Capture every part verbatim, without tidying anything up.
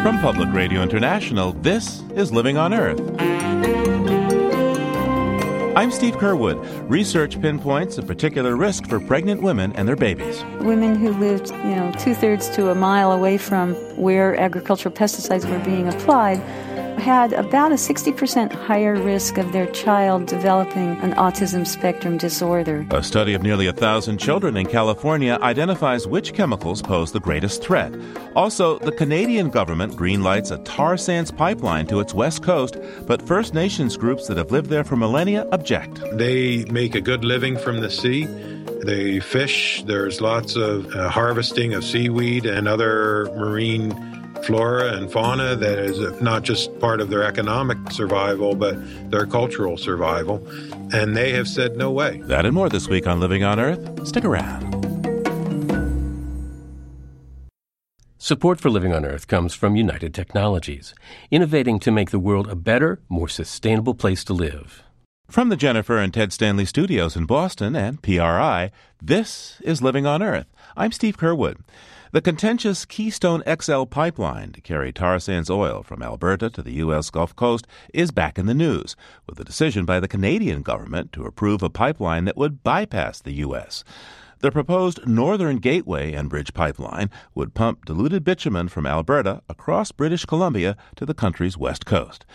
From Public Radio International, this is Living on Earth. I'm Steve Curwood. Research pinpoints a particular risk for pregnant women and their babies. Women who lived, you know, two-thirds to a mile away from where agricultural pesticides were being applied had about a sixty percent higher risk of their child developing an autism spectrum disorder. A study of nearly a thousand children in California identifies which chemicals pose the greatest threat. Also, the Canadian government greenlights a tar sands pipeline to its west coast, but First Nations groups that have lived there for millennia object. They make a good living from the sea. They fish. There's lots of uh, harvesting of seaweed and other marine flora and fauna that is not just part of their economic survival, but their cultural survival. And they have said no way. That and more this week on Living on Earth. Stick around. Support for Living on Earth comes from United Technologies, innovating to make the world a better, more sustainable place to live. From the Jennifer and Ted Stanley studios in Boston and P R I, this is Living on Earth. I'm Steve Curwood. The contentious Keystone X L pipeline to carry tar sands oil from Alberta to the U S Gulf Coast is back in the news, with a decision by the Canadian government to approve a pipeline that would bypass the U S The proposed Northern Gateway and Bridge Pipeline would pump diluted bitumen from Alberta across British Columbia to the country's west coast.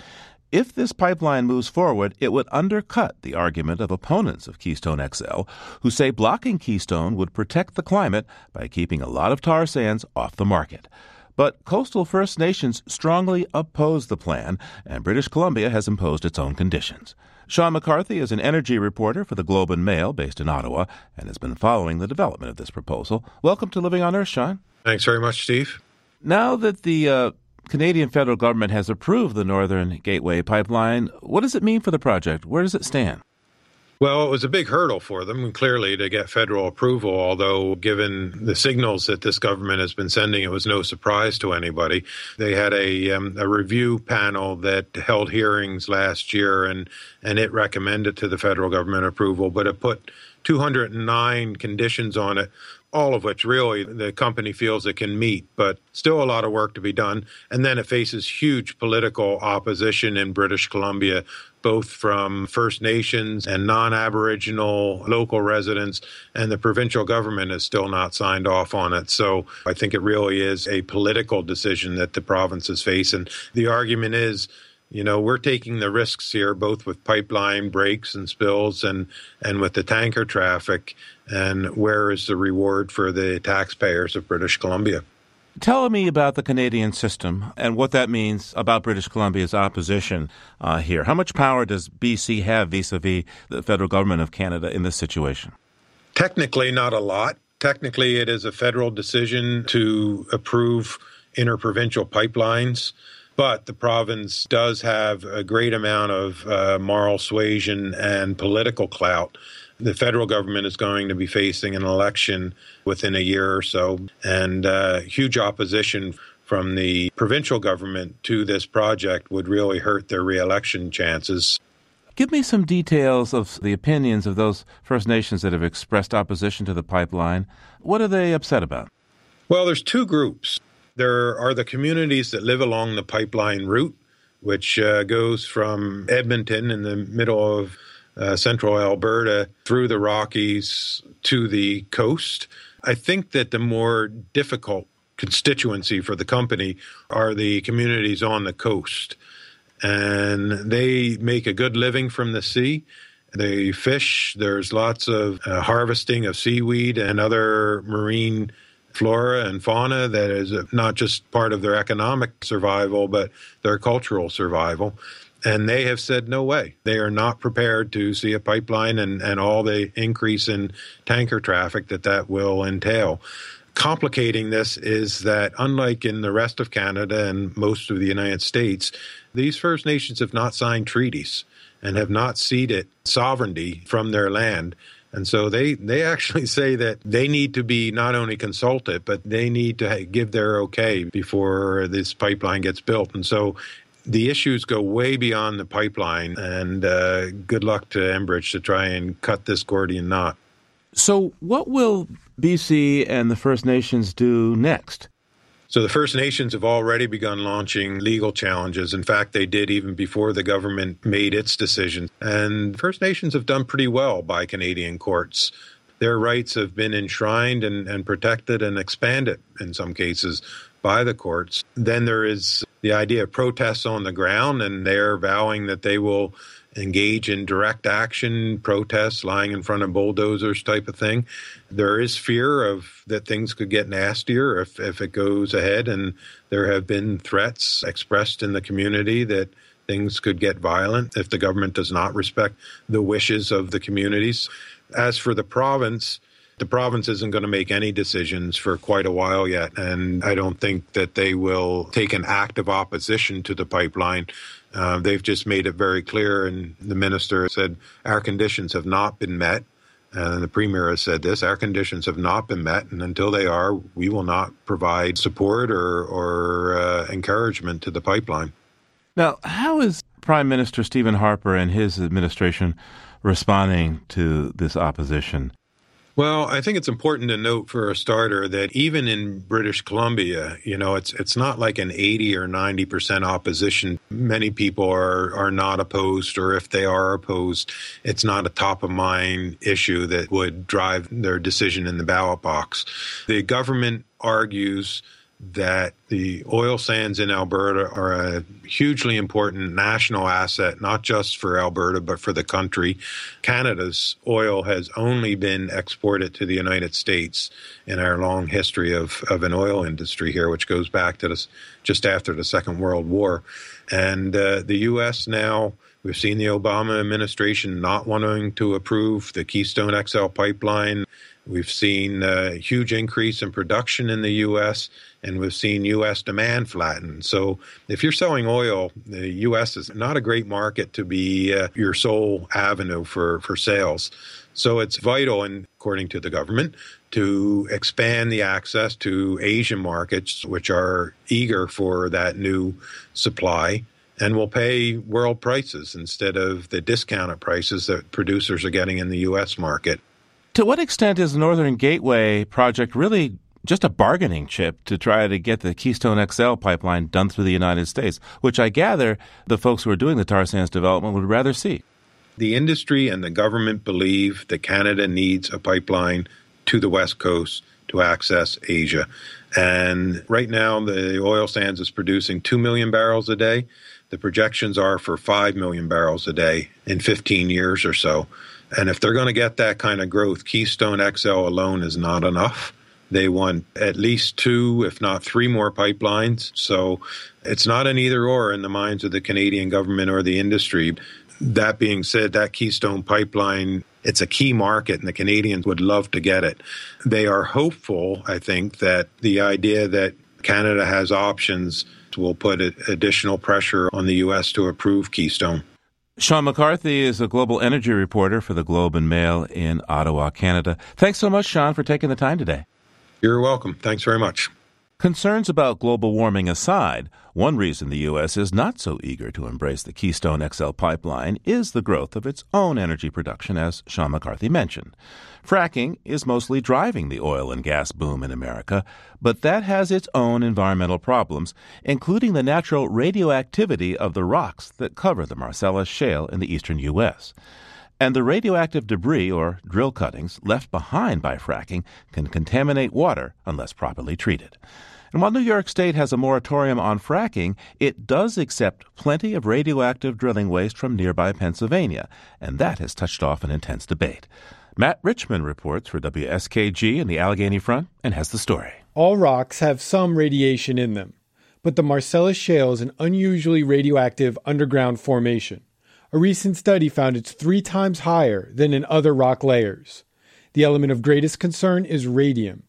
If this pipeline moves forward, it would undercut the argument of opponents of Keystone X L, who say blocking Keystone would protect the climate by keeping a lot of tar sands off the market. But coastal First Nations strongly oppose the plan, and British Columbia has imposed its own conditions. Shawn McCarthy is an energy reporter for The Globe and Mail, based in Ottawa, and has been following the development of this proposal. Welcome to Living on Earth, Shawn. Thanks very much, Steve. Now that the uh, Canadian federal government has approved the Northern Gateway Pipeline, what does it mean for the project? Where does it stand? Well, it was a big hurdle for them, clearly, to get federal approval, although given the signals that this government has been sending, it was no surprise to anybody. They had a, um, a review panel that held hearings last year, and, and it recommended to the federal government approval, but it put two hundred nine conditions on it, all of which really the company feels it can meet, but still a lot of work to be done. And then it faces huge political opposition in British Columbia, both from First Nations and non-Aboriginal local residents, and the provincial government has still not signed off on it. So I think it really is a political decision that the provinces face. And the argument is, you know, we're taking the risks here, both with pipeline breaks and spills and, and with the tanker traffic. And where is the reward for the taxpayers of British Columbia? Tell me about the Canadian system and what that means about British Columbia's opposition uh, here. How much power does B C have vis-a-vis the federal government of Canada in this situation? Technically, not a lot. Technically, it is a federal decision to approve interprovincial pipelines. But the province does have a great amount of uh, moral suasion and political clout. The federal government is going to be facing an election within a year or so, and uh, huge opposition from the provincial government to this project would really hurt their re-election chances. Give me some details of the opinions of those First Nations that have expressed opposition to the pipeline. What are they upset about? Well, there's two groups. There are the communities that live along the pipeline route, which uh, goes from Edmonton in the middle of uh, central Alberta through the Rockies to the coast. I think that the more difficult constituency for the company are the communities on the coast. And they make a good living from the sea. They fish. There's lots of uh, harvesting of seaweed and other marine flora and fauna that is not just part of their economic survival, but their cultural survival. And they have said no way. They are not prepared to see a pipeline and, and all the increase in tanker traffic that that will entail. Complicating this is that, unlike in the rest of Canada and most of the United States, these First Nations have not signed treaties and have not ceded sovereignty from their land. And so they, they actually say that they need to be not only consulted, but they need to give their okay before this pipeline gets built. And so the issues go way beyond the pipeline. And uh, good luck to Enbridge to try and cut this Gordian knot. So what will B C and the First Nations do next? So the First Nations have already begun launching legal challenges. In fact, they did even before the government made its decision. And First Nations have done pretty well by Canadian courts. Their rights have been enshrined and, and protected and expanded in some cases by the courts. Then there is the idea of protests on the ground, and they're vowing that they will engage in direct action, protests, lying in front of bulldozers type of thing. There is fear of that things could get nastier if, if it goes ahead, and there have been threats expressed in the community that things could get violent if the government does not respect the wishes of the communities. As for the province, the province isn't going to make any decisions for quite a while yet, and I don't think that they will take an active opposition to the pipeline. Uh, they've just made it very clear, and the minister said, our conditions have not been met, and the premier has said this, our conditions have not been met, and until they are, we will not provide support or, or uh, encouragement to the pipeline. Now, how is Prime Minister Stephen Harper and his administration responding to this opposition? Well, I think it's important to note for a starter that even in British Columbia, you know, it's it's not like an eighty or ninety percent opposition. Many people are, are not opposed, or if they are opposed, it's not a top-of-mind issue that would drive their decision in the ballot box. The government argues that the oil sands in Alberta are a hugely important national asset, not just for Alberta, but for the country. Canada's oil has only been exported to the United States in our long history of, of an oil industry here, which goes back to this, just after the Second World War. And uh, the U S now, we've seen the Obama administration not wanting to approve the Keystone X L pipeline. We've seen a huge increase in production in the U S, and we've seen U S demand flatten. So if you're selling oil, the U S is not a great market to be uh, your sole avenue for, for sales. So it's vital, and according to the government, to expand the access to Asian markets, which are eager for that new supply and will pay world prices instead of the discounted prices that producers are getting in the U S market. To what extent is the Northern Gateway project really just a bargaining chip to try to get the Keystone X L pipeline done through the United States, which I gather the folks who are doing the tar sands development would rather see? The industry and the government believe that Canada needs a pipeline to the West Coast to access Asia. And right now, the oil sands is producing two million barrels a day. The projections are for five million barrels a day in fifteen years or so. And if they're going to get that kind of growth, Keystone X L alone is not enough. They want at least two, if not three more pipelines. So it's not an either or in the minds of the Canadian government or the industry. That being said, that Keystone pipeline, it's a key market, and the Canadians would love to get it. They are hopeful, I think, that the idea that Canada has options will put additional pressure on the U S to approve Keystone. Shawn McCarthy is a global energy reporter for The Globe and Mail in Ottawa, Canada. Thanks so much, Shawn, for taking the time today. You're welcome. Thanks very much. Concerns about global warming aside, one reason the U S is not so eager to embrace the Keystone X L pipeline is the growth of its own energy production, as Shawn McCarthy mentioned. Fracking is mostly driving the oil and gas boom in America, but that has its own environmental problems, including the natural radioactivity of the rocks that cover the Marcellus Shale in the eastern U S And the radioactive debris, or drill cuttings, left behind by fracking can contaminate water unless properly treated. And while New York State has a moratorium on fracking, it does accept plenty of radioactive drilling waste from nearby Pennsylvania, and that has touched off an intense debate. Matt Richmond reports for W S K G in the Allegheny Front and has the story. All rocks have some radiation in them, but the Marcellus Shale is an unusually radioactive underground formation. A recent study found it's three times higher than in other rock layers. The element of greatest concern is radium,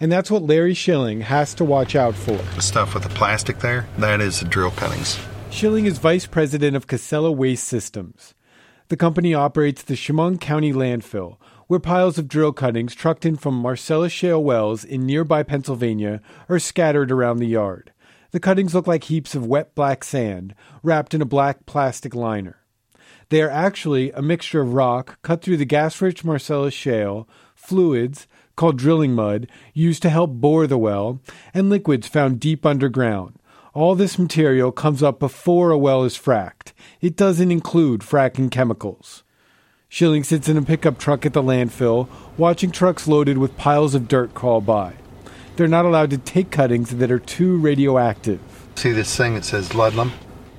and that's what Larry Schilling has to watch out for. The stuff with the plastic there, that is the drill cuttings. Schilling is vice president of Casella Waste Systems. The company operates the Chemung County Landfill, where piles of drill cuttings trucked in from Marcellus Shale wells in nearby Pennsylvania are scattered around the yard. The cuttings look like heaps of wet black sand wrapped in a black plastic liner. They are actually a mixture of rock cut through the gas-rich Marcellus Shale, fluids, called drilling mud, used to help bore the well, and liquids found deep underground. All this material comes up before a well is fracked. It doesn't include fracking chemicals. Schilling sits in a pickup truck at the landfill, watching trucks loaded with piles of dirt crawl by. They're not allowed to take cuttings that are too radioactive. See this thing that says Ludlum?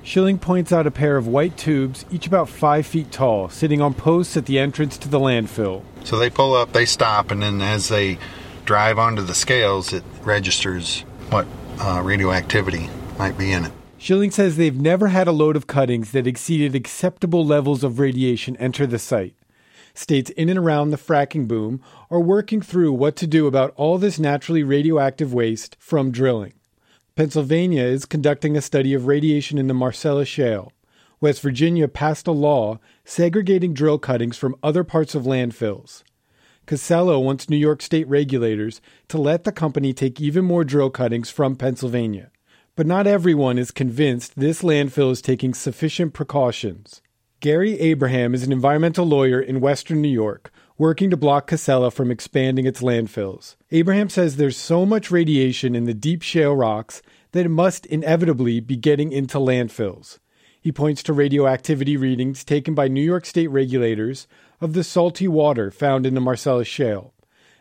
Schilling points out a pair of white tubes, each about five feet tall, sitting on posts at the entrance to the landfill. So they pull up, they stop, and then as they drive onto the scales, it registers what uh, radioactivity might be in it. Schilling says they've never had a load of cuttings that exceeded acceptable levels of radiation enter the site. States in and around the fracking boom are working through what to do about all this naturally radioactive waste from drilling. Pennsylvania is conducting a study of radiation in the Marcellus Shale. West Virginia passed a law segregating drill cuttings from other parts of landfills. Cassello wants New York state regulators to let the company take even more drill cuttings from Pennsylvania. But not everyone is convinced this landfill is taking sufficient precautions. Gary Abraham is an environmental lawyer in Western New York, working to block Casella from expanding its landfills. Abraham says there's so much radiation in the deep shale rocks that it must inevitably be getting into landfills. He points to radioactivity readings taken by New York state regulators of the salty water found in the Marcellus Shale.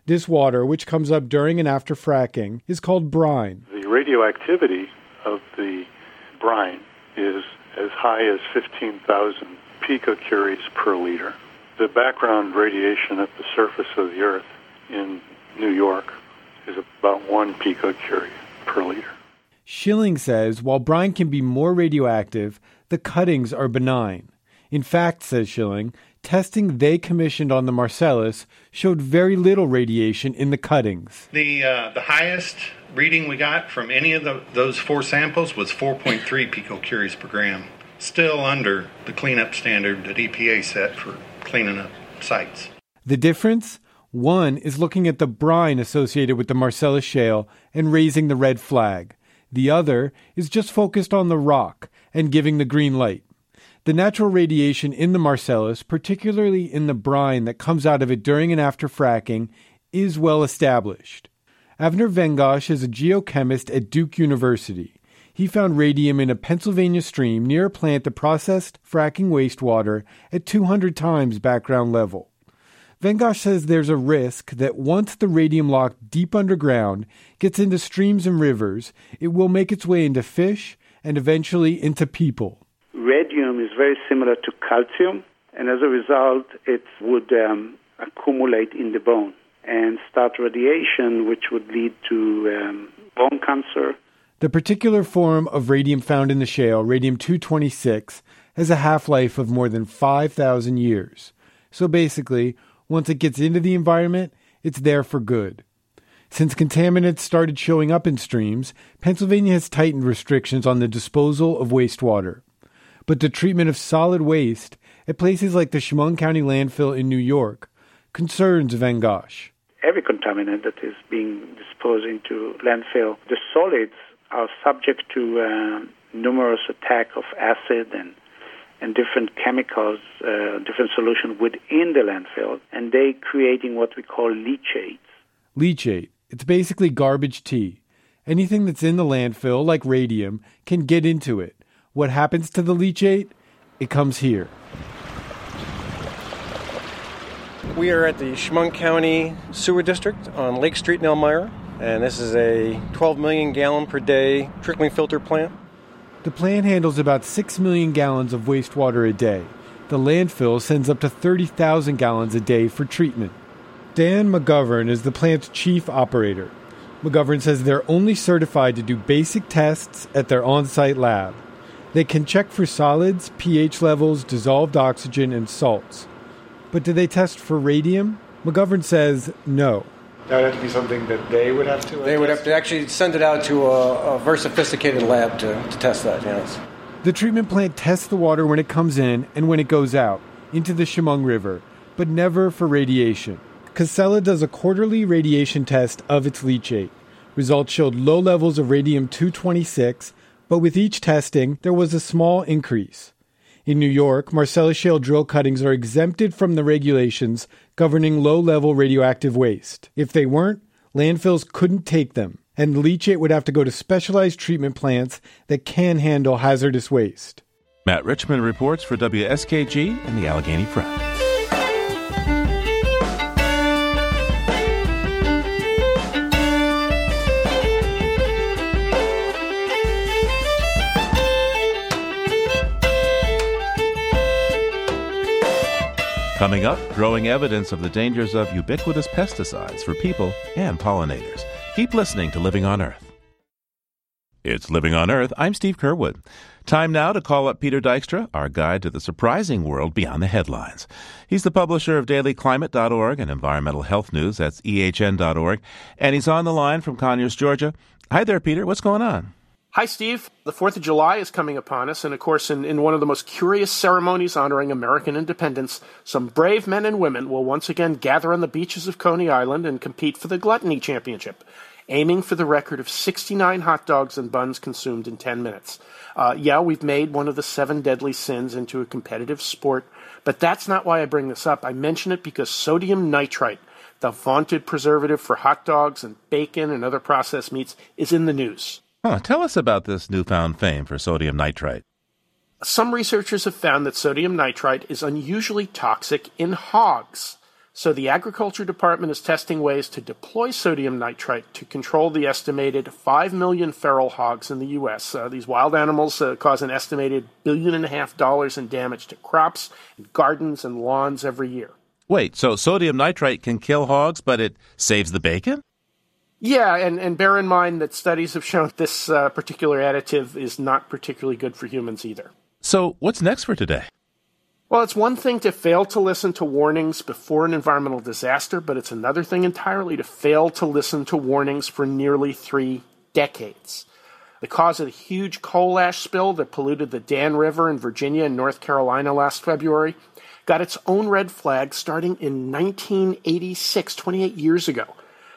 This water, which comes up during and after fracking, is called brine. The radioactivity of the brine is as high as fifteen thousand picocuries per liter. The background radiation at the surface of the Earth in New York is about one picocurie per liter. Schilling says while brine can be more radioactive, the cuttings are benign. In fact, says Schilling, testing they commissioned on the Marcellus showed very little radiation in the cuttings. The uh, the highest reading we got from any of the, those four samples was four point three picocuries per gram, still under the cleanup standard that E P A set for cleaning up sites. The difference? One is looking at the brine associated with the Marcellus Shale and raising the red flag. The other is just focused on the rock and giving the green light. The natural radiation in the Marcellus, particularly in the brine that comes out of it during and after fracking, is well established. Avner Vengosh is a geochemist at Duke University. He found radium in a Pennsylvania stream near a plant that processed fracking wastewater at two hundred times background level. Vengosh says there's a risk that once the radium locked deep underground gets into streams and rivers, it will make its way into fish and eventually into people. Radium is very similar to calcium, and as a result, it would um, accumulate in the bone and start radiation, which would lead to um, bone cancer. The particular form of radium found in the shale, radium two twenty-six, has a half-life of more than five thousand years. So basically, once it gets into the environment, it's there for good. Since contaminants started showing up in streams, Pennsylvania has tightened restrictions on the disposal of wastewater. But the treatment of solid waste at places like the Chemung County Landfill in New York concerns Vengosh. Every contaminant that is being disposed into landfill, the solids are subject to uh, numerous attack of acid and and different chemicals, uh, different solutions within the landfill, and they creating what we call leachate. Leachate. It's basically garbage tea. Anything that's in the landfill, like radium, can get into it. What happens to the leachate? It comes here. We are at the Chemung County Sewer District on Lake Street in Elmira, and this is a twelve million gallon per day trickling filter plant. The plant handles about six million gallons of wastewater a day. The landfill sends up to thirty thousand gallons a day for treatment. Dan McGovern is the plant's chief operator. McGovern says they're only certified to do basic tests at their on-site lab. They can check for solids, pH levels, dissolved oxygen, and salts. But do they test for radium? McGovern says no. That would have to be something that they would have to? They would have to actually send it out to a, a very sophisticated lab to, to test that, yes. The treatment plant tests the water when it comes in and when it goes out, into the Chemung River, but never for radiation. Casella does a quarterly radiation test of its leachate. Results showed low levels of radium two twenty-six, but with each testing, there was a small increase. In New York, Marcellus Shale drill cuttings are exempted from the regulations governing low-level radioactive waste. If they weren't, landfills couldn't take them, and leachate would have to go to specialized treatment plants that can handle hazardous waste. Matt Richmond reports for W S K G and the Allegheny Front. Coming up, growing evidence of the dangers of ubiquitous pesticides for people and pollinators. Keep listening to Living on Earth. It's Living on Earth. I'm Steve Curwood. Time now to call up Peter Dykstra, our guide to the surprising world beyond the headlines. He's the publisher of daily climate dot org and environmental health news. That's E H N dot org. And he's on the line from Conyers, Georgia. Hi there, Peter. What's going on? Hi, Steve. The fourth of July is coming upon us, and of course, in, in one of the most curious ceremonies honoring American independence, some brave men and women will once again gather on the beaches of Coney Island and compete for the Gluttony Championship, aiming for the record of sixty-nine hot dogs and buns consumed in ten minutes. Uh, yeah, we've made one of the seven deadly sins into a competitive sport, but that's not why I bring this up. I mention it because sodium nitrite, the vaunted preservative for hot dogs and bacon and other processed meats, is in the news. Huh, tell us about this newfound fame for sodium nitrite. Some researchers have found that sodium nitrite is unusually toxic in hogs. So the Agriculture Department is testing ways to deploy sodium nitrite to control the estimated five million feral hogs in the U S. Uh, these wild animals uh, cause an estimated billion and a half dollars in damage to crops, and gardens, and lawns every year. Wait, so sodium nitrite can kill hogs, but it saves the bacon? Yeah, and, and bear in mind that studies have shown this uh, particular additive is not particularly good for humans either. So what's next for today? Well, it's one thing to fail to listen to warnings before an environmental disaster, but it's another thing entirely to fail to listen to warnings for nearly three decades. The cause of the huge coal ash spill that polluted the Dan River in Virginia and North Carolina last February got its own red flag starting in nineteen eighty-six, twenty-eight years ago.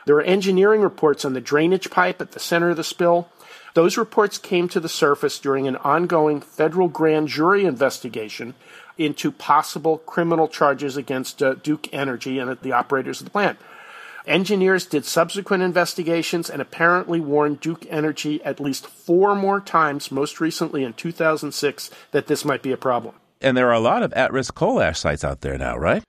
There were engineering reports on the drainage pipe at the center of the spill. Those reports came to the surface during an ongoing federal grand jury investigation into possible criminal charges against uh, Duke Energy and the operators of the plant. Engineers did subsequent investigations and apparently warned Duke Energy at least four more times, most recently in two thousand six, that this might be a problem. And there are a lot of at-risk coal ash sites out there now, right?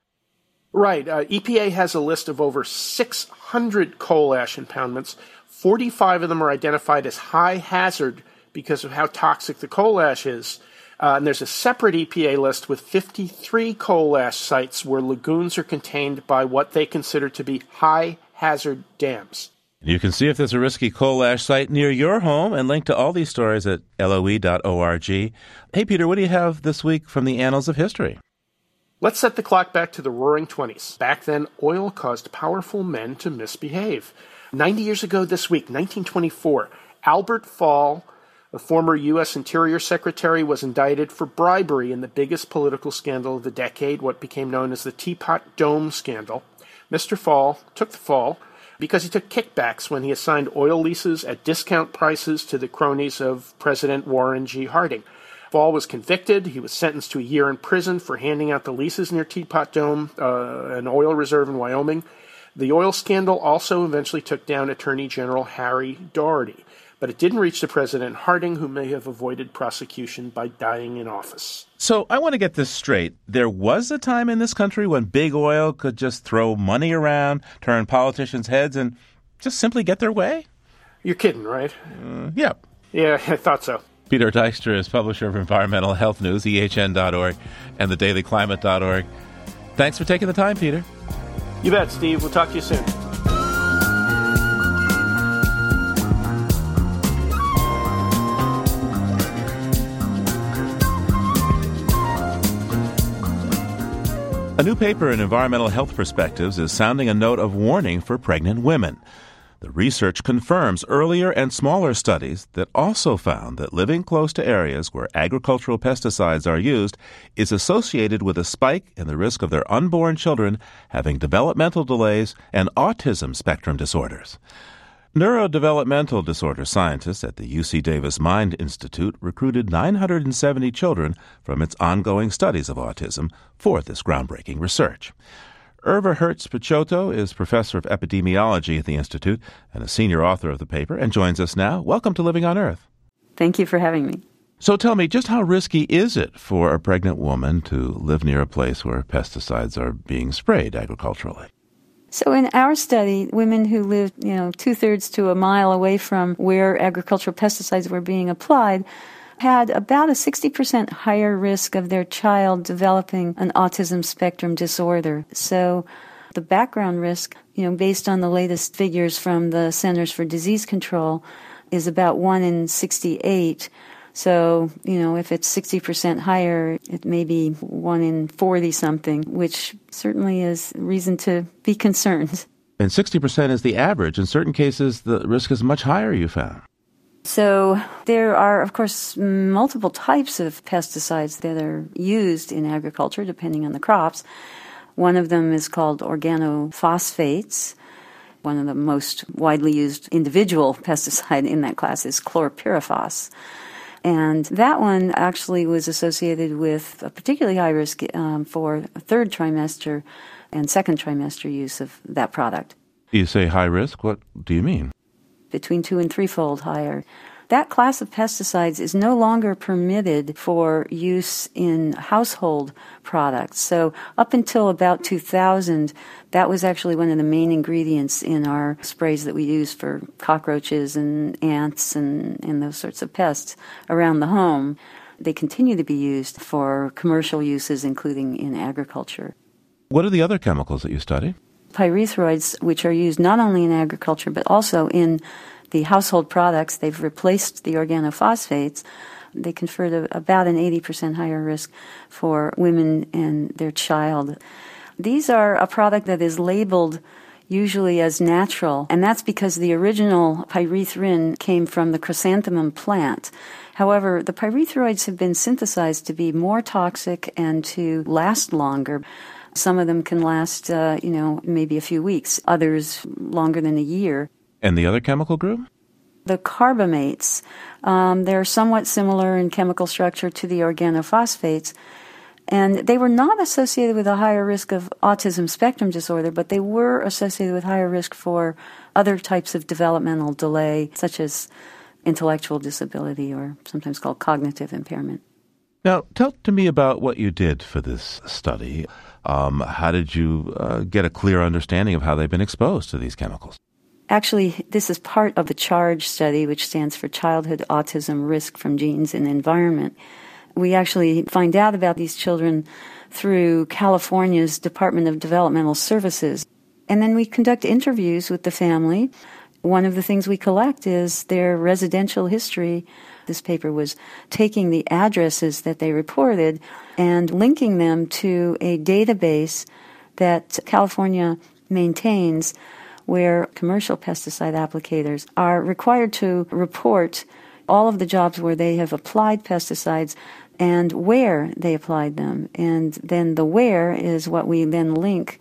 Right. Uh, E P A has a list of over six hundred coal ash impoundments. forty-five of them are identified as high hazard because of how toxic the coal ash is. Uh, and there's a separate E P A list with fifty-three coal ash sites where lagoons are contained by what they consider to be high hazard dams. You can see if there's a risky coal ash site near your home and link to all these stories at L O E dot org. Hey, Peter, what do you have this week from the annals of history? Let's set the clock back to the Roaring Twenties. Back then, oil caused powerful men to misbehave. Ninety years ago this week, nineteen twenty-four, Albert Fall, the former U S Interior Secretary, was indicted for bribery in the biggest political scandal of the decade, what became known as the Teapot Dome scandal. Mister Fall took the fall because he took kickbacks when he assigned oil leases at discount prices to the cronies of President Warren G. Harding. Fall was convicted. He was sentenced to a year in prison for handing out the leases near Teapot Dome, uh, an oil reserve in Wyoming. The oil scandal also eventually took down Attorney General Harry Doherty, but it didn't reach the President Harding, who may have avoided prosecution by dying in office. So I want to get this straight. There was a time in this country when big oil could just throw money around, turn politicians' heads, and just simply get their way? You're kidding, right? Uh, yeah. Yeah, I thought so. Peter Dykstra is publisher of Environmental Health News, E H N dot org, and the daily climate dot org. Thanks for taking the time, Peter. You bet, Steve. We'll talk to you soon. A new paper in Environmental Health Perspectives is sounding a note of warning for pregnant women. The research confirms earlier and smaller studies that also found that living close to areas where agricultural pesticides are used is associated with a spike in the risk of their unborn children having developmental delays and autism spectrum disorders. Neurodevelopmental disorder scientists at the U C Davis Mind Institute recruited nine hundred seventy children from its ongoing studies of autism for this groundbreaking research. Irva Hertz-Picciotto is professor of epidemiology at the Institute and a senior author of the paper and joins us now. Welcome to Living on Earth. Thank you for having me. So tell me, just how risky is it for a pregnant woman to live near a place where pesticides are being sprayed agriculturally? So in our study, women who lived, you know, two-thirds to a mile away from where agricultural pesticides were being applied had about a sixty percent higher risk of their child developing an autism spectrum disorder. So the background risk, you know, based on the latest figures from the Centers for Disease Control, is about one in sixty-eight. So, you know, if it's sixty percent higher, it may be one in forty-something, which certainly is reason to be concerned. And sixty percent is the average. In certain cases, the risk is much higher, you found. So there are, of course, multiple types of pesticides that are used in agriculture, depending on the crops. One of them is called organophosphates. One of the most widely used individual pesticide in that class is chlorpyrifos. And that one actually was associated with a particularly high risk um, for third trimester and second trimester use of that product. You say high risk? What do you mean? Between two and threefold higher. That class of pesticides is no longer permitted for use in household products. So up until about two thousand, that was actually one of the main ingredients in our sprays that we use for cockroaches and ants and, and those sorts of pests around the home. They continue to be used for commercial uses, including in agriculture. What are the other chemicals that you study? Pyrethroids, which are used not only in agriculture but also in the household products. They've replaced the organophosphates. They conferred a, about an eighty percent higher risk for women and their child. These are a product that is labeled usually as natural, and that's because the original pyrethrin came from the chrysanthemum plant. However, the pyrethroids have been synthesized to be more toxic and to last longer. Some of them can last, uh, you know, maybe a few weeks, others longer than a year. And the other chemical group? The carbamates. Um, they're somewhat similar in chemical structure to the organophosphates. And they were not associated with a higher risk of autism spectrum disorder, but they were associated with higher risk for other types of developmental delay, such as intellectual disability or sometimes called cognitive impairment. Now, tell to me about what you did for this study. Um, how did you uh, get a clear understanding of how they've been exposed to these chemicals? Actually, this is part of the CHARGE study, which stands for Childhood Autism Risk from Genes and Environment. We actually find out about these children through California's Department of Developmental Services. And then we conduct interviews with the family. One of the things we collect is their residential history. This paper was taking the addresses that they reported and linking them to a database that California maintains where commercial pesticide applicators are required to report all of the jobs where they have applied pesticides and where they applied them. And then the where is what we then link.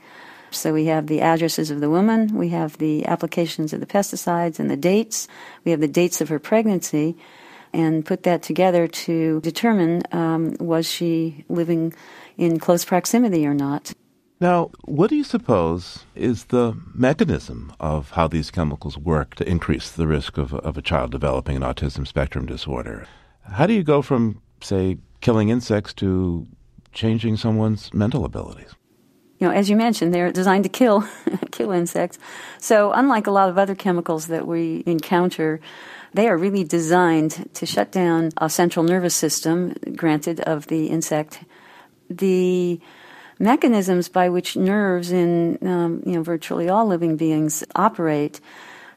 So we have the addresses of the woman, we have the applications of the pesticides and the dates, we have the dates of her pregnancy, and put that together to determine um, was she living in close proximity or not. Now, what do you suppose is the mechanism of how these chemicals work to increase the risk of, of a child developing an autism spectrum disorder? How do you go from, say, killing insects to changing someone's mental abilities? You know, as you mentioned, they're designed to kill kill insects. So unlike a lot of other chemicals that we encounter, they are really designed to shut down a central nervous system, granted, of the insect. The mechanisms by which nerves in um, you know virtually all living beings operate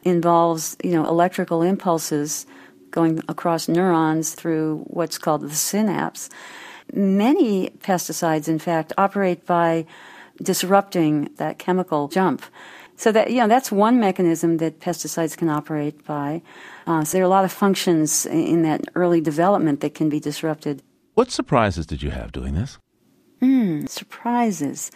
involves you know electrical impulses going across neurons through what's called the synapse. Many pesticides, in fact, operate by disrupting that chemical jump. So that you know that's one mechanism that pesticides can operate by. Uh, so there are a lot of functions in that early development that can be disrupted. What surprises did you have doing this? Hmm, surprises.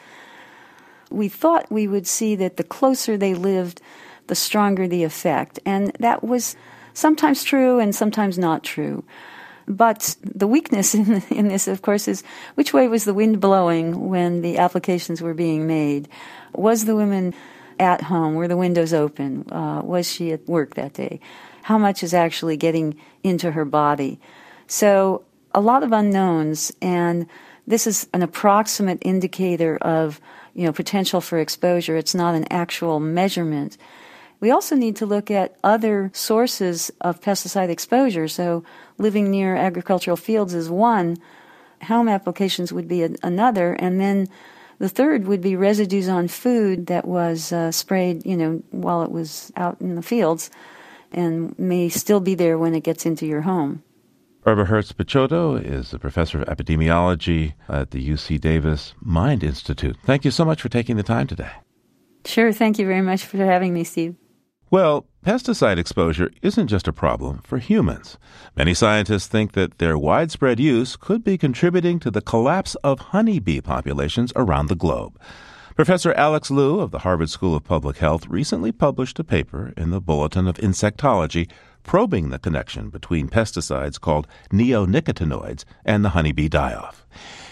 We thought we would see that the closer they lived the stronger the effect. And that was sometimes true and sometimes not true. But the weakness in, in this, of course, is which way was the wind blowing when the applications were being made? Was the woman at home? Were the windows open? Uh, was she at work that day? How much is actually getting into her body? So a lot of unknowns, and this is an approximate indicator of, you know, potential for exposure. It's not an actual measurement. We also need to look at other sources of pesticide exposure. So living near agricultural fields is one. Home applications would be another. And then the third would be residues on food that was uh, sprayed, you know, while it was out in the fields and may still be there when it gets into your home. Irva Hertz-Picciotto is a professor of epidemiology at the U C Davis Mind Institute. Thank you so much for taking the time today. Sure. Thank you very much for having me, Steve. Well, pesticide exposure isn't just a problem for humans. Many scientists think that their widespread use could be contributing to the collapse of honeybee populations around the globe. Professor Alex Liu of the Harvard School of Public Health recently published a paper in the Bulletin of Insectology probing the connection between pesticides called neonicotinoids and the honeybee die-off.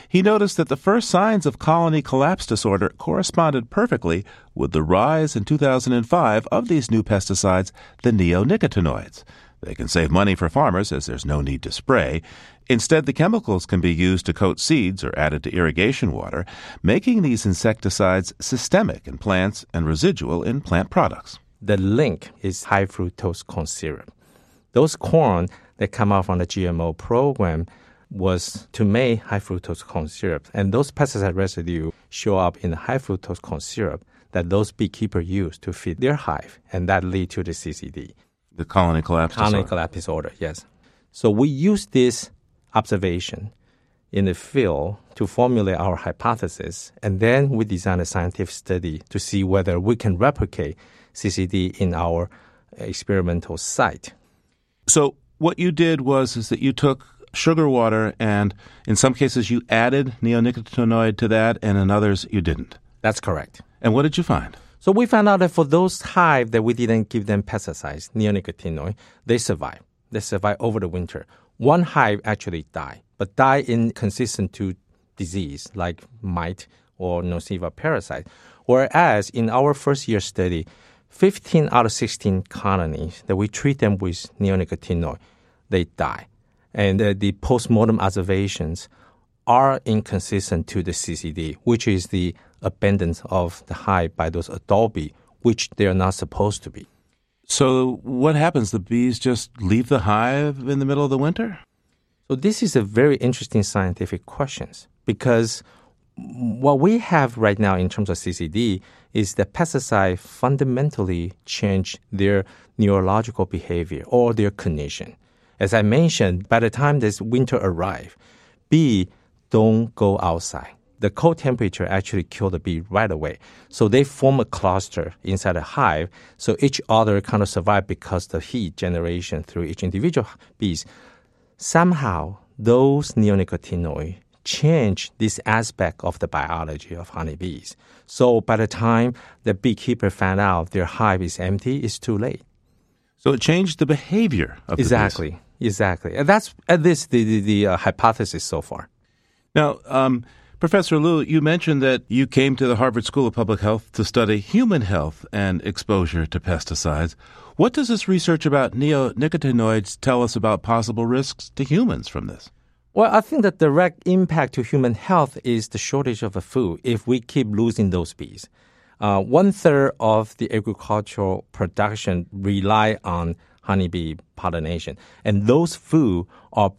He noticed that the first signs of colony collapse disorder corresponded perfectly with the rise in two thousand five of these new pesticides, the neonicotinoids. They can save money for farmers as there's no need to spray. Instead, the chemicals can be used to coat seeds or added to irrigation water, making these insecticides systemic in plants and residual in plant products. The link is high fructose corn syrup. Those corn that come out from the G M O program was to make high fructose corn syrup. And those pesticide residue show up in the high fructose corn syrup that those beekeepers use to feed their hive, and that lead to the C C D. The colony collapse disorder. Colony collapse disorder, yes. So we use this observation in the field to formulate our hypothesis, and then we design a scientific study to see whether we can replicate C C D in our experimental site. So what you did was is that you took sugar water, and in some cases you added neonicotinoid to that, and in others you didn't. That's correct. And what did you find? So we found out that for those hive that we didn't give them pesticides, neonicotinoid, they survive. They survive over the winter. One hive actually died, but died inconsistent to disease like mite or nociva parasite. Whereas in our first-year study, fifteen out of sixteen colonies that we treat them with neonicotinoid, they die. And the, the post-mortem observations are inconsistent to the C C D, which is the abundance of the hive by those adult bees, which they are not supposed to be. So what happens? The bees just leave the hive in the middle of the winter? So this is a very interesting scientific question, because what we have right now in terms of C C D is that pesticide fundamentally change their neurological behavior or their cognition. As I mentioned, by the time this winter arrives, bees don't go outside. The cold temperature actually kills the bee right away. So they form a cluster inside a hive. So each other kind of survive because the heat generation through each individual bees. Somehow, those neonicotinoids change this aspect of the biology of honeybees. So by the time the beekeeper found out their hive is empty, it's too late. So it changed the behavior of the bees. Exactly. Exactly. And that's at least the, the, the uh, hypothesis so far. Now, um, Professor Liu, you mentioned that you came to the Harvard School of Public Health to study human health and exposure to pesticides. What does this research about neonicotinoids tell us about possible risks to humans from this? Well, I think the direct impact to human health is the shortage of food if we keep losing those bees. Uh, one-third of the agricultural production rely on honeybee pollination. And those food are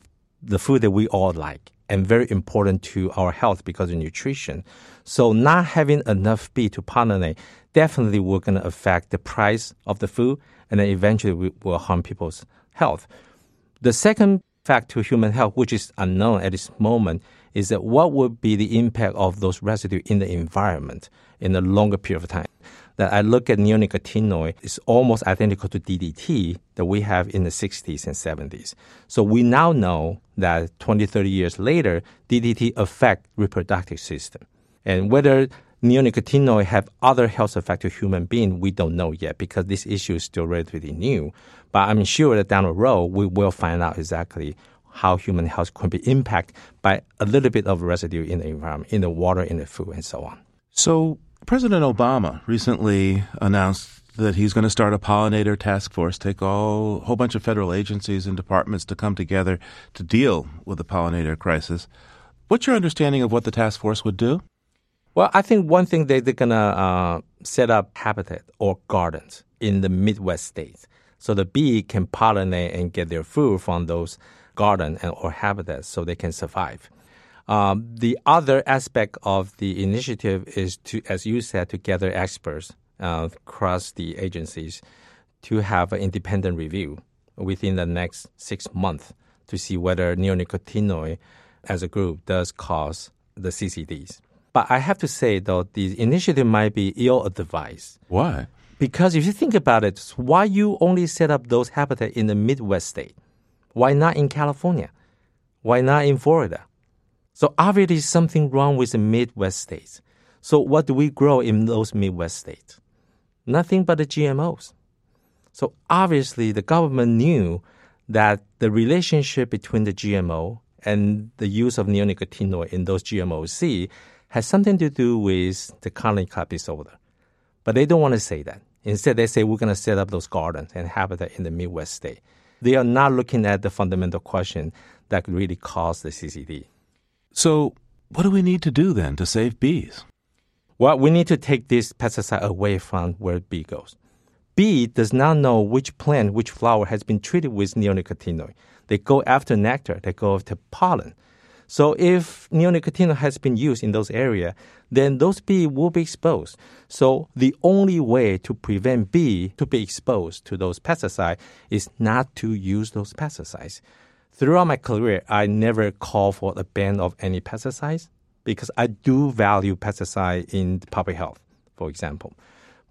the food that we all like and very important to our health because of nutrition. So not having enough bee to pollinate definitely will going to affect the price of the food, and then eventually we will harm people's health. The second factor to human health, which is unknown at this moment, is that what would be the impact of those residues in the environment in a longer period of time. That I look at neonicotinoid, it's almost identical to D D T that we have in the sixties and seventies. So we now know that twenty, thirty years later, D D T affects reproductive system. And whether neonicotinoids have other health effects to human beings, we don't know yet because this issue is still relatively new. But I'm sure that down the road, we will find out exactly how human health could be impacted by a little bit of residue in the environment, in the water, in the food, and so on. So President Obama recently announced that he's going to start a pollinator task force, take all, a whole bunch of federal agencies and departments to come together to deal with the pollinator crisis. What's your understanding of what the task force would do? Well, I think one thing they, they're going to uh, set up habitat or gardens in the Midwest states so the bee can pollinate and get their food from those gardens and, or habitats so they can survive. Um, the other aspect of the initiative is to, as you said, to gather experts Uh, across the agencies to have an independent review within the next six months to see whether neonicotinoid as a group does cause the C C Ds. But I have to say, though, the initiative might be ill-advised. Why? Because if you think about it, why you only set up those habitats in the Midwest state? Why not in California? Why not in Florida? So obviously something wrong with the Midwest states. So what do we grow in those Midwest states? Nothing but the G M Os. So obviously the government knew that the relationship between the G M O and the use of neonicotinoid in those G M O C has something to do with the colony collapse disorder. But they don't want to say that. Instead, they say we're going to set up those gardens and habitat in the Midwest state. They are not looking at the fundamental question that could really cause the C C D. So what do we need to do then to save bees? Well, we need to take this pesticide away from where bee goes. Bee does not know which plant, which flower has been treated with neonicotinoid. They go after nectar. They go after pollen. So if neonicotinoid has been used in those areas, then those bees will be exposed. So the only way to prevent bee to be exposed to those pesticides is not to use those pesticides. Throughout my career, I never called for a ban of any pesticides, because I do value pesticide in public health, for example.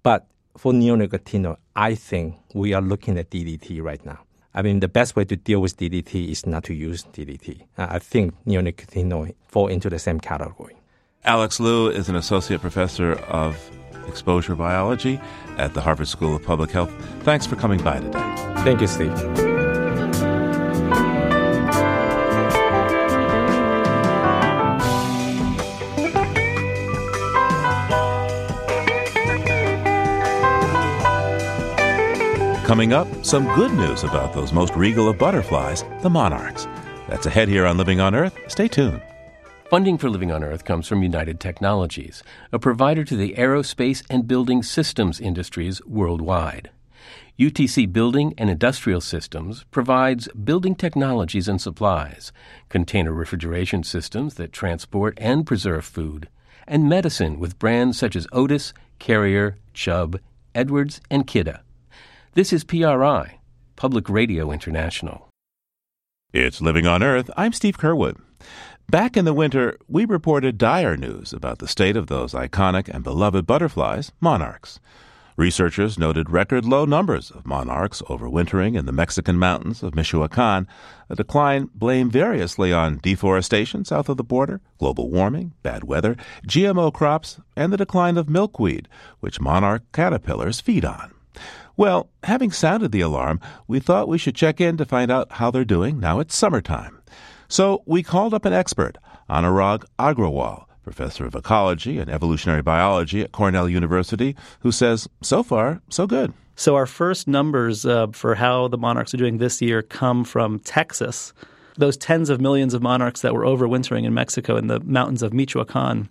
But for neonicotinoid, I think we are looking at D D T right now. I mean, the best way to deal with D D T is not to use D D T. I think neonicotinoid fall into the same category. Alex Liu is an associate professor of exposure biology at the Harvard School of Public Health. Thanks for coming by today. Thank you, Steve. Coming up, some good news about those most regal of butterflies, the monarchs. That's ahead here on Living on Earth. Stay tuned. Funding for Living on Earth comes from United Technologies, a provider to the aerospace and building systems industries worldwide. U T C Building and Industrial Systems provides building technologies and supplies, container refrigeration systems that transport and preserve food, and medicine with brands such as Otis, Carrier, Chubb, Edwards, and Kidde. This is P R I, Public Radio International. It's Living on Earth. I'm Steve Curwood. Back in the winter, we reported dire news about the state of those iconic and beloved butterflies, monarchs. Researchers noted record low numbers of monarchs overwintering in the Mexican mountains of Michoacan, a decline blamed variously on deforestation south of the border, global warming, bad weather, G M O crops, and the decline of milkweed, which monarch caterpillars feed on. Well, having sounded the alarm, we thought we should check in to find out how they're doing now it's summertime. So we called up an expert, Anurag Agrawal, professor of ecology and evolutionary biology at Cornell University, who says, so far, so good. So our first numbers uh, for how the monarchs are doing this year come from Texas. Those tens of millions of monarchs that were overwintering in Mexico in the mountains of Michoacan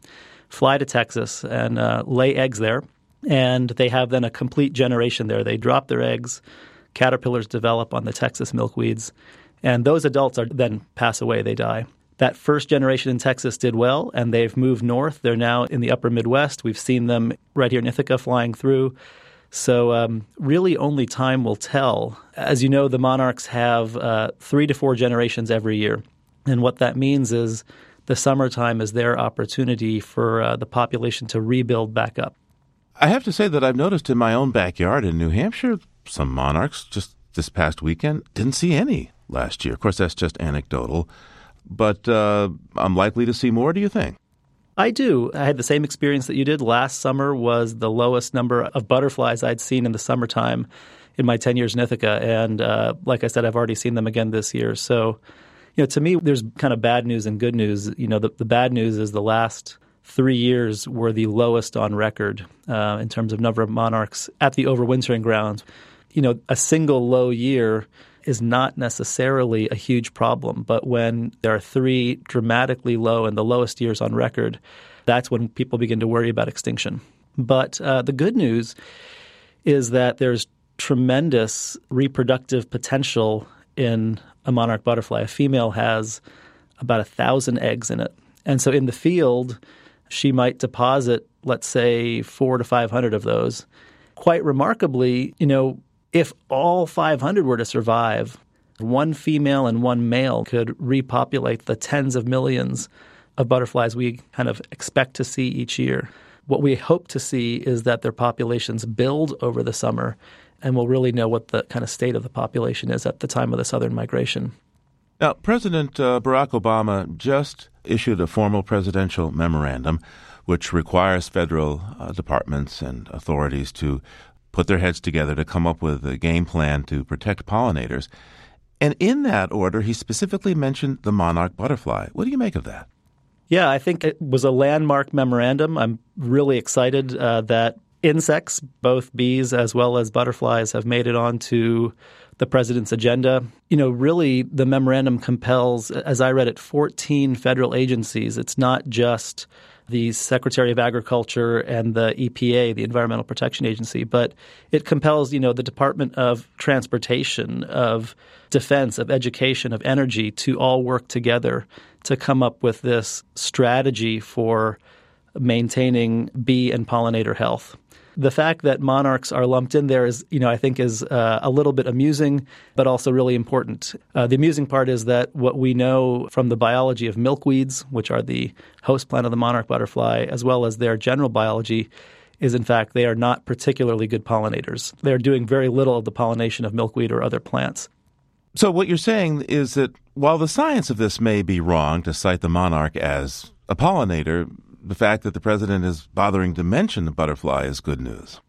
fly to Texas and uh, lay eggs there. And they have then a complete generation there. They drop their eggs, caterpillars develop on the Texas milkweeds, and those adults are then pass away, they die. That first generation in Texas did well, and they've moved north. They're now in the upper Midwest. We've seen them right here in Ithaca flying through. So um, really only time will tell. As you know, the monarchs have uh, three to four generations every year. And what that means is the summertime is their opportunity for uh, the population to rebuild back up. I have to say that I've noticed in my own backyard in New Hampshire, some monarchs just this past weekend, didn't see any last year. Of course, that's just anecdotal, but uh, I'm likely to see more, do you think? I do. I had the same experience that you did. Last summer was the lowest number of butterflies I'd seen in the summertime in my ten years in Ithaca. And uh, like I said, I've already seen them again this year. So, you know, to me, there's kind of bad news and good news. You know, the, the bad news is the last three years were the lowest on record uh, in terms of number of monarchs at the overwintering grounds. You know, a single low year is not necessarily a huge problem. But when there are three dramatically low and the lowest years on record, that's when people begin to worry about extinction. But uh, the good news is that there's tremendous reproductive potential in a monarch butterfly. A female has about one thousand eggs in it. And so in the field, she might deposit, let's say, four to five hundred of those. Quite remarkably, you know, if all five hundred were to survive, one female and one male could repopulate the tens of millions of butterflies we kind of expect to see each year. What we hope to see is that their populations build over the summer, and we'll really know what the kind of state of the population is at the time of the southern migration. Now, President uh, Barack Obama just issued a formal presidential memorandum which requires federal uh, departments and authorities to put their heads together to come up with a game plan to protect pollinators. And in that order, he specifically mentioned the monarch butterfly. What do you make of that? Yeah, I think it was a landmark memorandum. I'm really excited uh, that insects, both bees as well as butterflies, have made it onto the president's agenda. You know, really, the memorandum compels, as I read it, fourteen federal agencies. It's not just the Secretary of Agriculture and the E P A, the Environmental Protection Agency, but it compels, you know, the Department of Transportation, of Defense, of Education, of Energy to all work together to come up with this strategy for maintaining bee and pollinator health. The fact that monarchs are lumped in there is, you know, I think is uh, a little bit amusing, but also really important. Uh, the amusing part is that what we know from the biology of milkweeds, which are the host plant of the monarch butterfly, as well as their general biology, is in fact they are not particularly good pollinators. They're doing very little of the pollination of milkweed or other plants. So what you're saying is that while the science of this may be wrong to cite the monarch as a pollinator, the fact that the president is bothering to mention the butterfly is good news.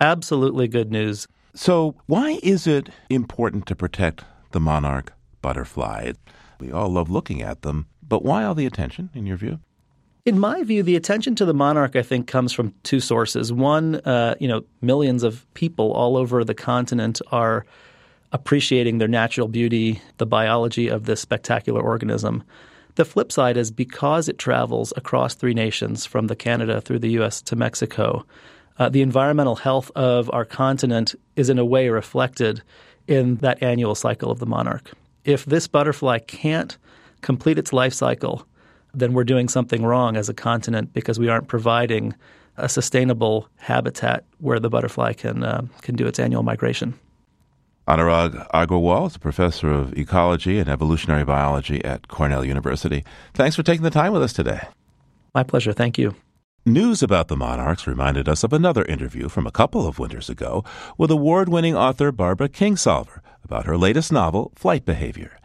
Absolutely good news. So why is it important to protect the monarch butterfly? We all love looking at them, but why all the attention, in your view? In my view, the attention to the monarch, I think, comes from two sources. One, uh, you know, millions of people all over the continent are appreciating their natural beauty, the biology of this spectacular organism. The flip side is because it travels across three nations, from the Canada through the U S to Mexico, uh, the environmental health of our continent is in a way reflected in that annual cycle of the monarch. If this butterfly can't complete its life cycle, then we're doing something wrong as a continent because we aren't providing a sustainable habitat where the butterfly can uh, can do its annual migration. Anurag Agrawal is a professor of ecology and evolutionary biology at Cornell University. Thanks for taking the time with us today. My pleasure. Thank you. News about the monarchs reminded us of another interview from a couple of winters ago with award-winning author Barbara Kingsolver about her latest novel, Flight Behavior.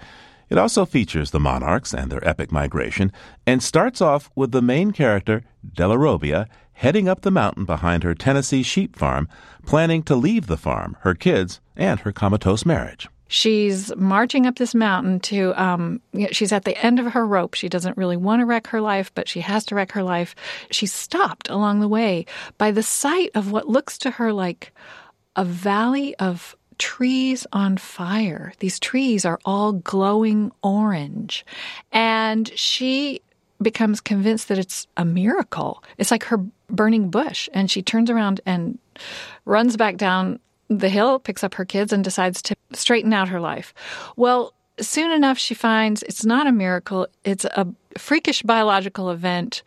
It also features the monarchs and their epic migration and starts off with the main character, Delarobia, heading up the mountain behind her Tennessee sheep farm, planning to leave the farm, her kids, and her comatose marriage. She's marching up this mountain to, um, she's at the end of her rope. She doesn't really want to wreck her life, but she has to wreck her life. She's stopped along the way by the sight of what looks to her like a valley of trees on fire. These trees are all glowing orange. And she becomes convinced that it's a miracle. It's like her burning bush. And she turns around and runs back down the hill, picks up her kids, and decides to straighten out her life. Well, soon enough, she finds it's not a miracle. It's a freakish biological event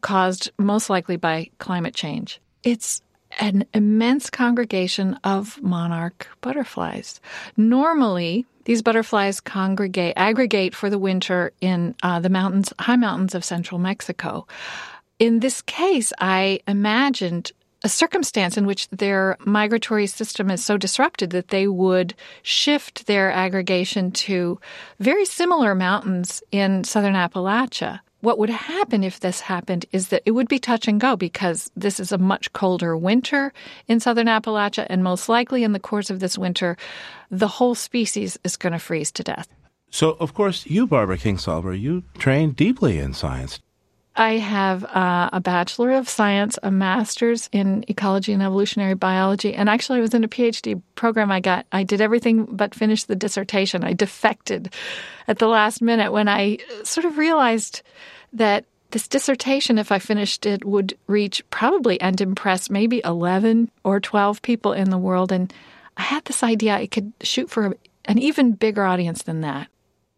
caused most likely by climate change. It's an immense congregation of monarch butterflies. Normally, these butterflies congregate, aggregate for the winter in uh, the mountains, high mountains of central Mexico. In this case, I imagined a circumstance in which their migratory system is so disrupted that they would shift their aggregation to very similar mountains in southern Appalachia, What would happen if this happened is that it would be touch and go, because this is a much colder winter in southern Appalachia, and most likely in the course of this winter, the whole species is going to freeze to death. So, of course, you, Barbara Kingsolver, you trained deeply in science. I have uh, a Bachelor of Science, a Master's in Ecology and Evolutionary Biology, and actually I was in a PhD program. I got, I did everything but finish the dissertation. I defected at the last minute when I sort of realized that this dissertation, if I finished it, would reach probably and impress maybe eleven or twelve people in the world. And I had this idea it could shoot for an even bigger audience than that.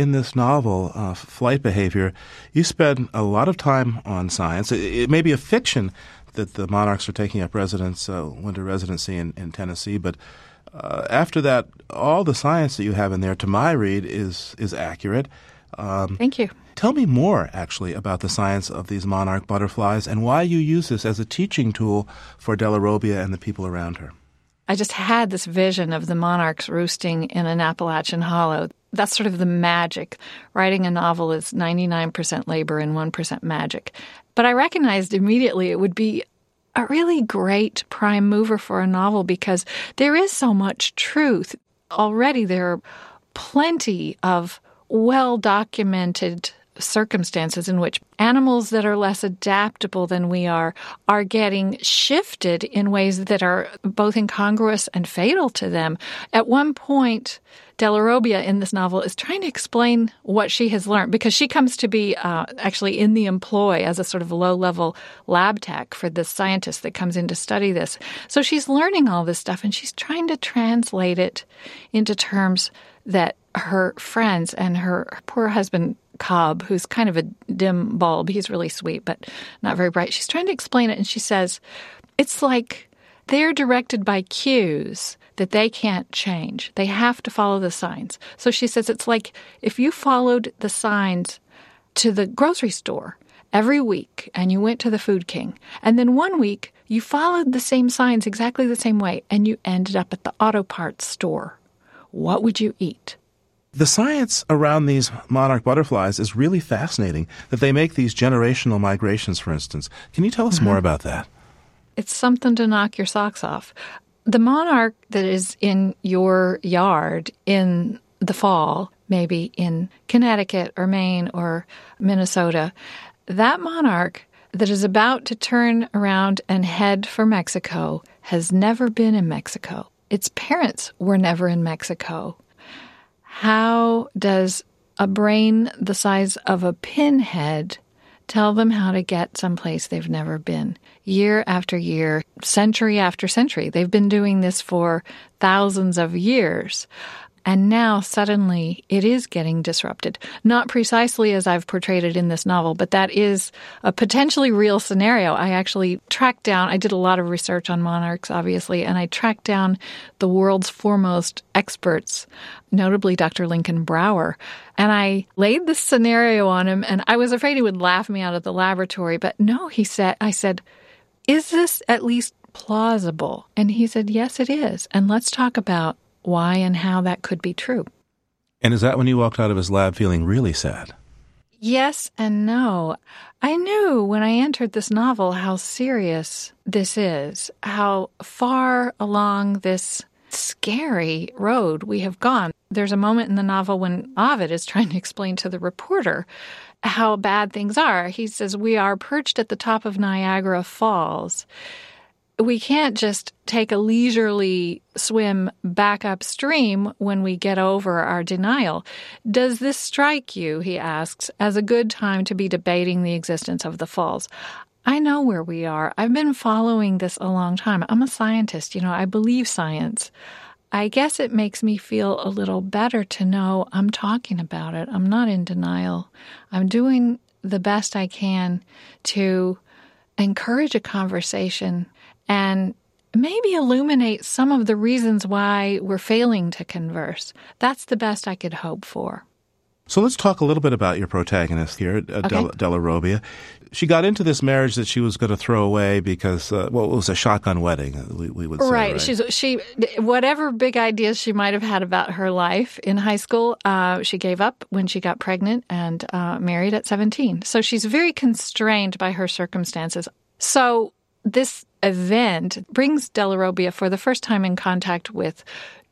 In this novel, uh, Flight Behavior, you spend a lot of time on science. It, it may be a fiction that the monarchs are taking up residence, uh, winter residency in, in Tennessee, but uh, after that, all the science that you have in there, to my read, is is accurate. Um, Thank you. Tell me more, actually, about the science of these monarch butterflies and why you use this as a teaching tool for Delarobia and the people around her. I just had this vision of the monarchs roosting in an Appalachian hollow. That's sort of the magic. Writing a novel is ninety-nine percent labor and one percent magic. But I recognized immediately it would be a really great prime mover for a novel because there is so much truth. Already there are plenty of well-documented circumstances in which animals that are less adaptable than we are are getting shifted in ways that are both incongruous and fatal to them. At one point, Delarobia in this novel is trying to explain what she has learned, because she comes to be uh, actually in the employ as a sort of low-level lab tech for the scientist that comes in to study this. So she's learning all this stuff, and she's trying to translate it into terms that her friends and her, her poor husband Cobb, who's kind of a dim bulb. He's really sweet, but not very bright. She's trying to explain it, and she says, it's like they're directed by cues that they can't change. They have to follow the signs. So she says it's like if you followed the signs to the grocery store every week and you went to the Food King, and then one week you followed the same signs exactly the same way, and you ended up at the auto parts store. What would you eat? The science around these monarch butterflies is really fascinating, that they make these generational migrations, for instance. Can you tell us mm-hmm. more about that? It's something to knock your socks off. The monarch that is in your yard in the fall, maybe in Connecticut or Maine or Minnesota, that monarch that is about to turn around and head for Mexico has never been in Mexico. Its parents were never in Mexico. How does a brain the size of a pinhead tell them how to get someplace they've never been? Year after year, century after century, they've been doing this for thousands of years. And now suddenly it is getting disrupted. Not precisely as I've portrayed it in this novel, but that is a potentially real scenario. I actually tracked down, I did a lot of research on monarchs, obviously, and I tracked down the world's foremost experts, notably Doctor Lincoln Brower. And I laid this scenario on him, and I was afraid he would laugh me out of the laboratory. But no, he said, I said, is this at least plausible? And he said, yes, it is. And let's talk about why and how that could be true. And is that when you walked out of his lab feeling really sad? Yes and no. I knew when I entered this novel how serious this is, how far along this scary road we have gone. There's a moment in the novel when Ovid is trying to explain to the reporter how bad things are. He says, we are perched at the top of Niagara Falls. We can't just take a leisurely swim back upstream when we get over our denial. Does this strike you, he asks, as a good time to be debating the existence of the falls? I know where we are. I've been following this a long time. I'm a scientist. You know, I believe science. I guess it makes me feel a little better to know I'm talking about it. I'm not in denial. I'm doing the best I can to encourage a conversation and maybe illuminate some of the reasons why we're failing to converse. That's the best I could hope for. So let's talk a little bit about your protagonist here, uh, okay. Del- Delarobia. She got into this marriage that she was going to throw away because, uh, well, it was a shotgun wedding, we, we would say, right. right? She's, she, whatever big ideas she might have had about her life in high school, uh, she gave up when she got pregnant and uh, married at seventeen. So she's very constrained by her circumstances. So this event brings Delarobia for the first time in contact with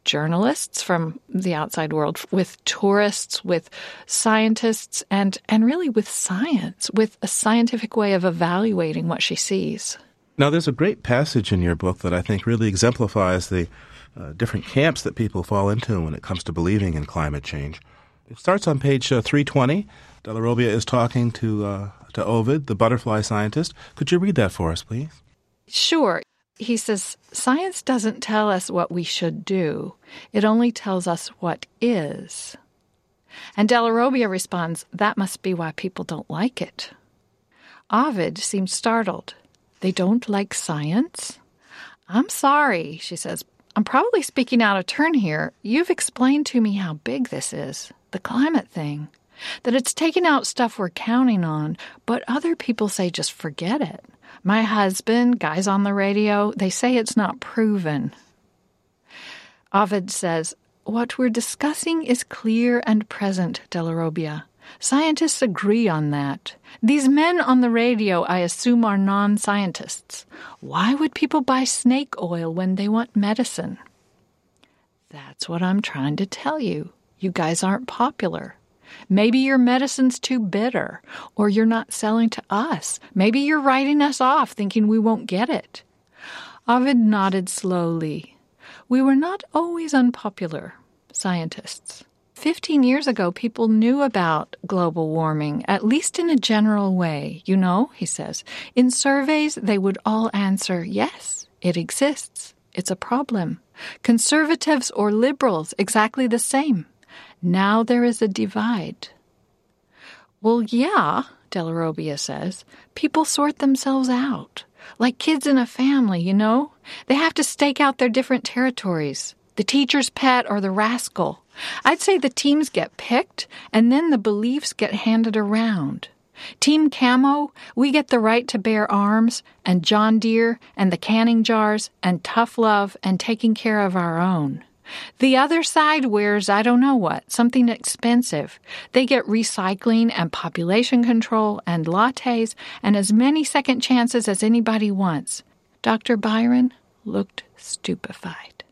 journalists from the outside world, with tourists, with scientists, and, and really with science, with a scientific way of evaluating what she sees. Now, there's a great passage in your book that I think really exemplifies the uh, different camps that people fall into when it comes to believing in climate change. It starts on page uh, three twenty. Delarobia is talking to, uh, to Ovid, the butterfly scientist. Could you read that for us, please? Sure. He says, science doesn't tell us what we should do. It only tells us what is. And Delarobia responds, that must be why people don't like it. Ovid seems startled. They don't like science? I'm sorry, she says. I'm probably speaking out of turn here. You've explained to me how big this is, the climate thing, that it's taking out stuff we're counting on, but other people say just forget it. My husband, guys on the radio, they say it's not proven. Ovid says, what we're discussing is clear and present, Delarobia. Scientists agree on that. These men on the radio, I assume, are non-scientists. Why would people buy snake oil when they want medicine? That's what I'm trying to tell you. You guys aren't popular. Maybe your medicine's too bitter, or you're not selling to us. Maybe you're writing us off, thinking we won't get it. Ovid nodded slowly. We were not always unpopular, scientists. Fifteen years ago, people knew about global warming, at least in a general way, you know, he says. In surveys, they would all answer, yes, it exists. It's a problem. Conservatives or liberals, exactly the same. Now there is a divide. Well, yeah, Delarobia says, people sort themselves out. Like kids in a family, you know? They have to stake out their different territories. The teacher's pet or the rascal. I'd say the teams get picked, and then the beliefs get handed around. Team Camo, we get the right to bear arms, and John Deere, and the canning jars, and tough love, and taking care of our own. The other side wears, I don't know what, something expensive. They get recycling and population control and lattes and as many second chances as anybody wants. Doctor Byron looked stupefied.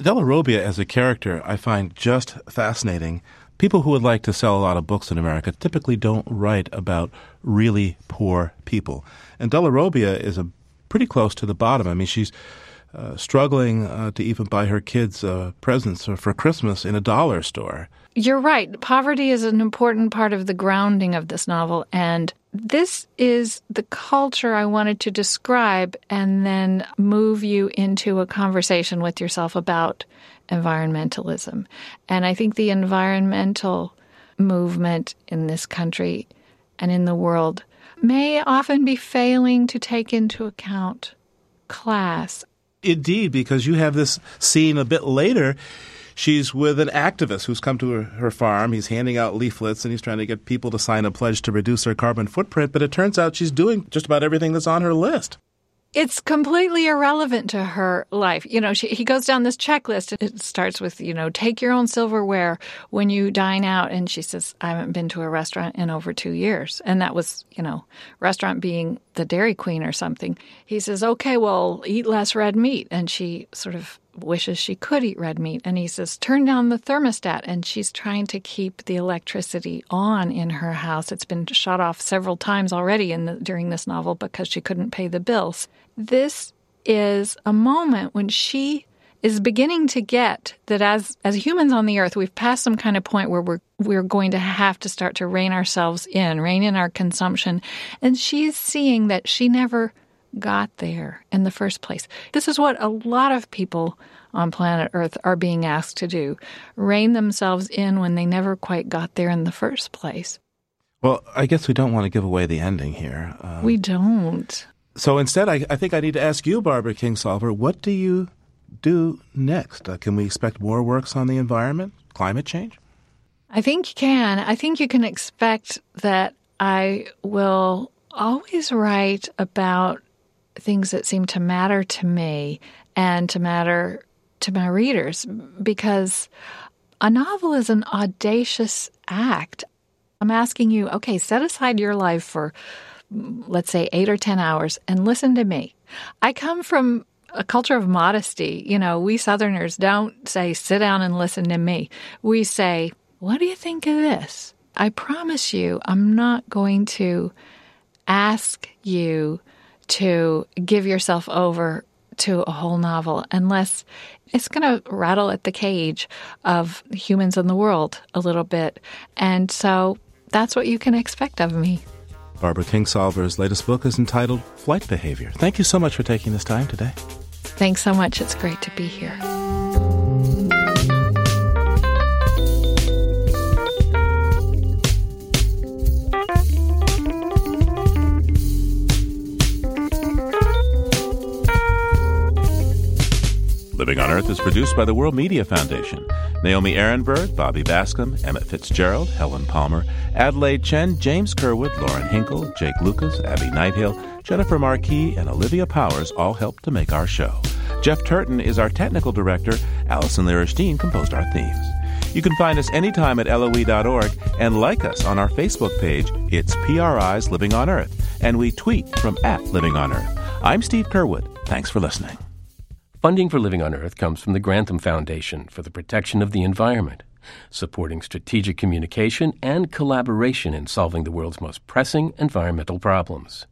Delarobia as a character I find just fascinating. People who would like to sell a lot of books in America typically don't write about really poor people. And Delarobia is a, pretty close to the bottom. I mean, she's Uh, struggling uh, to even buy her kids uh, presents for Christmas in a dollar store. You're right. Poverty is an important part of the grounding of this novel. And this is the culture I wanted to describe and then move you into a conversation with yourself about environmentalism. And I think the environmental movement in this country and in the world may often be failing to take into account class. Indeed, because you have this scene a bit later. She's with an activist who's come to her, her farm. He's handing out leaflets, and he's trying to get people to sign a pledge to reduce their carbon footprint. But it turns out she's doing just about everything that's on her list. It's completely irrelevant to her life. You know, she, he goes down this checklist. It starts with, you know, take your own silverware when you dine out. And she says, I haven't been to a restaurant in over two years. And that was, you know, restaurant being the Dairy Queen or something. He says, okay, well, eat less red meat. And she sort of wishes she could eat red meat. And he says, turn down the thermostat. And she's trying to keep the electricity on in her house. It's been shut off several times already in the, during this novel because she couldn't pay the bills. This is a moment when she is beginning to get that as, as humans on the earth, we've passed some kind of point where we're, we're going to have to start to rein ourselves in, rein in our consumption. And she's seeing that she never got there in the first place. This is what a lot of people on planet Earth are being asked to do, rein themselves in when they never quite got there in the first place. Well, I guess we don't want to give away the ending here. Um, we don't. So instead, I, I think I need to ask you, Barbara Kingsolver, what do you do next? Uh, can we expect more works on the environment, climate change? I think you can. I think you can expect that I will always write about things that seem to matter to me and to matter to my readers, because a novel is an audacious act. I'm asking you, okay, set aside your life for, let's say, eight or ten hours and listen to me. I come from a culture of modesty. You know, we Southerners don't say, sit down and listen to me. We say, what do you think of this? I promise you, I'm not going to ask you to give yourself over to a whole novel unless it's going to rattle at the cage of humans in the world a little bit. And so that's what you can expect of me. Barbara Kingsolver's latest book is entitled Flight Behavior. Thank you so much for taking this time today. Thanks so much. It's great to be here. Living on Earth is produced by the World Media Foundation. Naomi Ehrenberg, Bobby Bascom, Emmett Fitzgerald, Helen Palmer, Adelaide Chen, James Curwood, Lauren Hinkle, Jake Lucas, Abby Nighthill, Jennifer Marquis, and Olivia Powers all helped to make our show. Jeff Turton is our technical director. Allison Lierstein composed our themes. You can find us anytime at L O E dot org and like us on our Facebook page. It's P R I's Living on Earth, and we tweet from at Living on Earth. I'm Steve Curwood. Thanks for listening. Funding for Living on Earth comes from the Grantham Foundation for the Protection of the Environment, supporting strategic communication and collaboration in solving the world's most pressing environmental problems.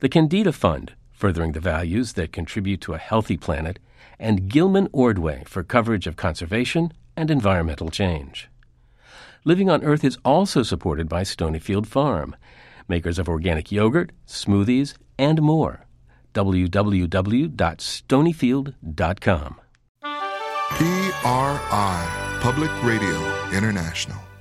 The Candida Fund, furthering the values that contribute to a healthy planet, and Gilman Ordway for coverage of conservation and environmental change. Living on Earth is also supported by Stonyfield Farm, makers of organic yogurt, smoothies, and more. w w w dot stonyfield dot com. P R I, Public Radio International.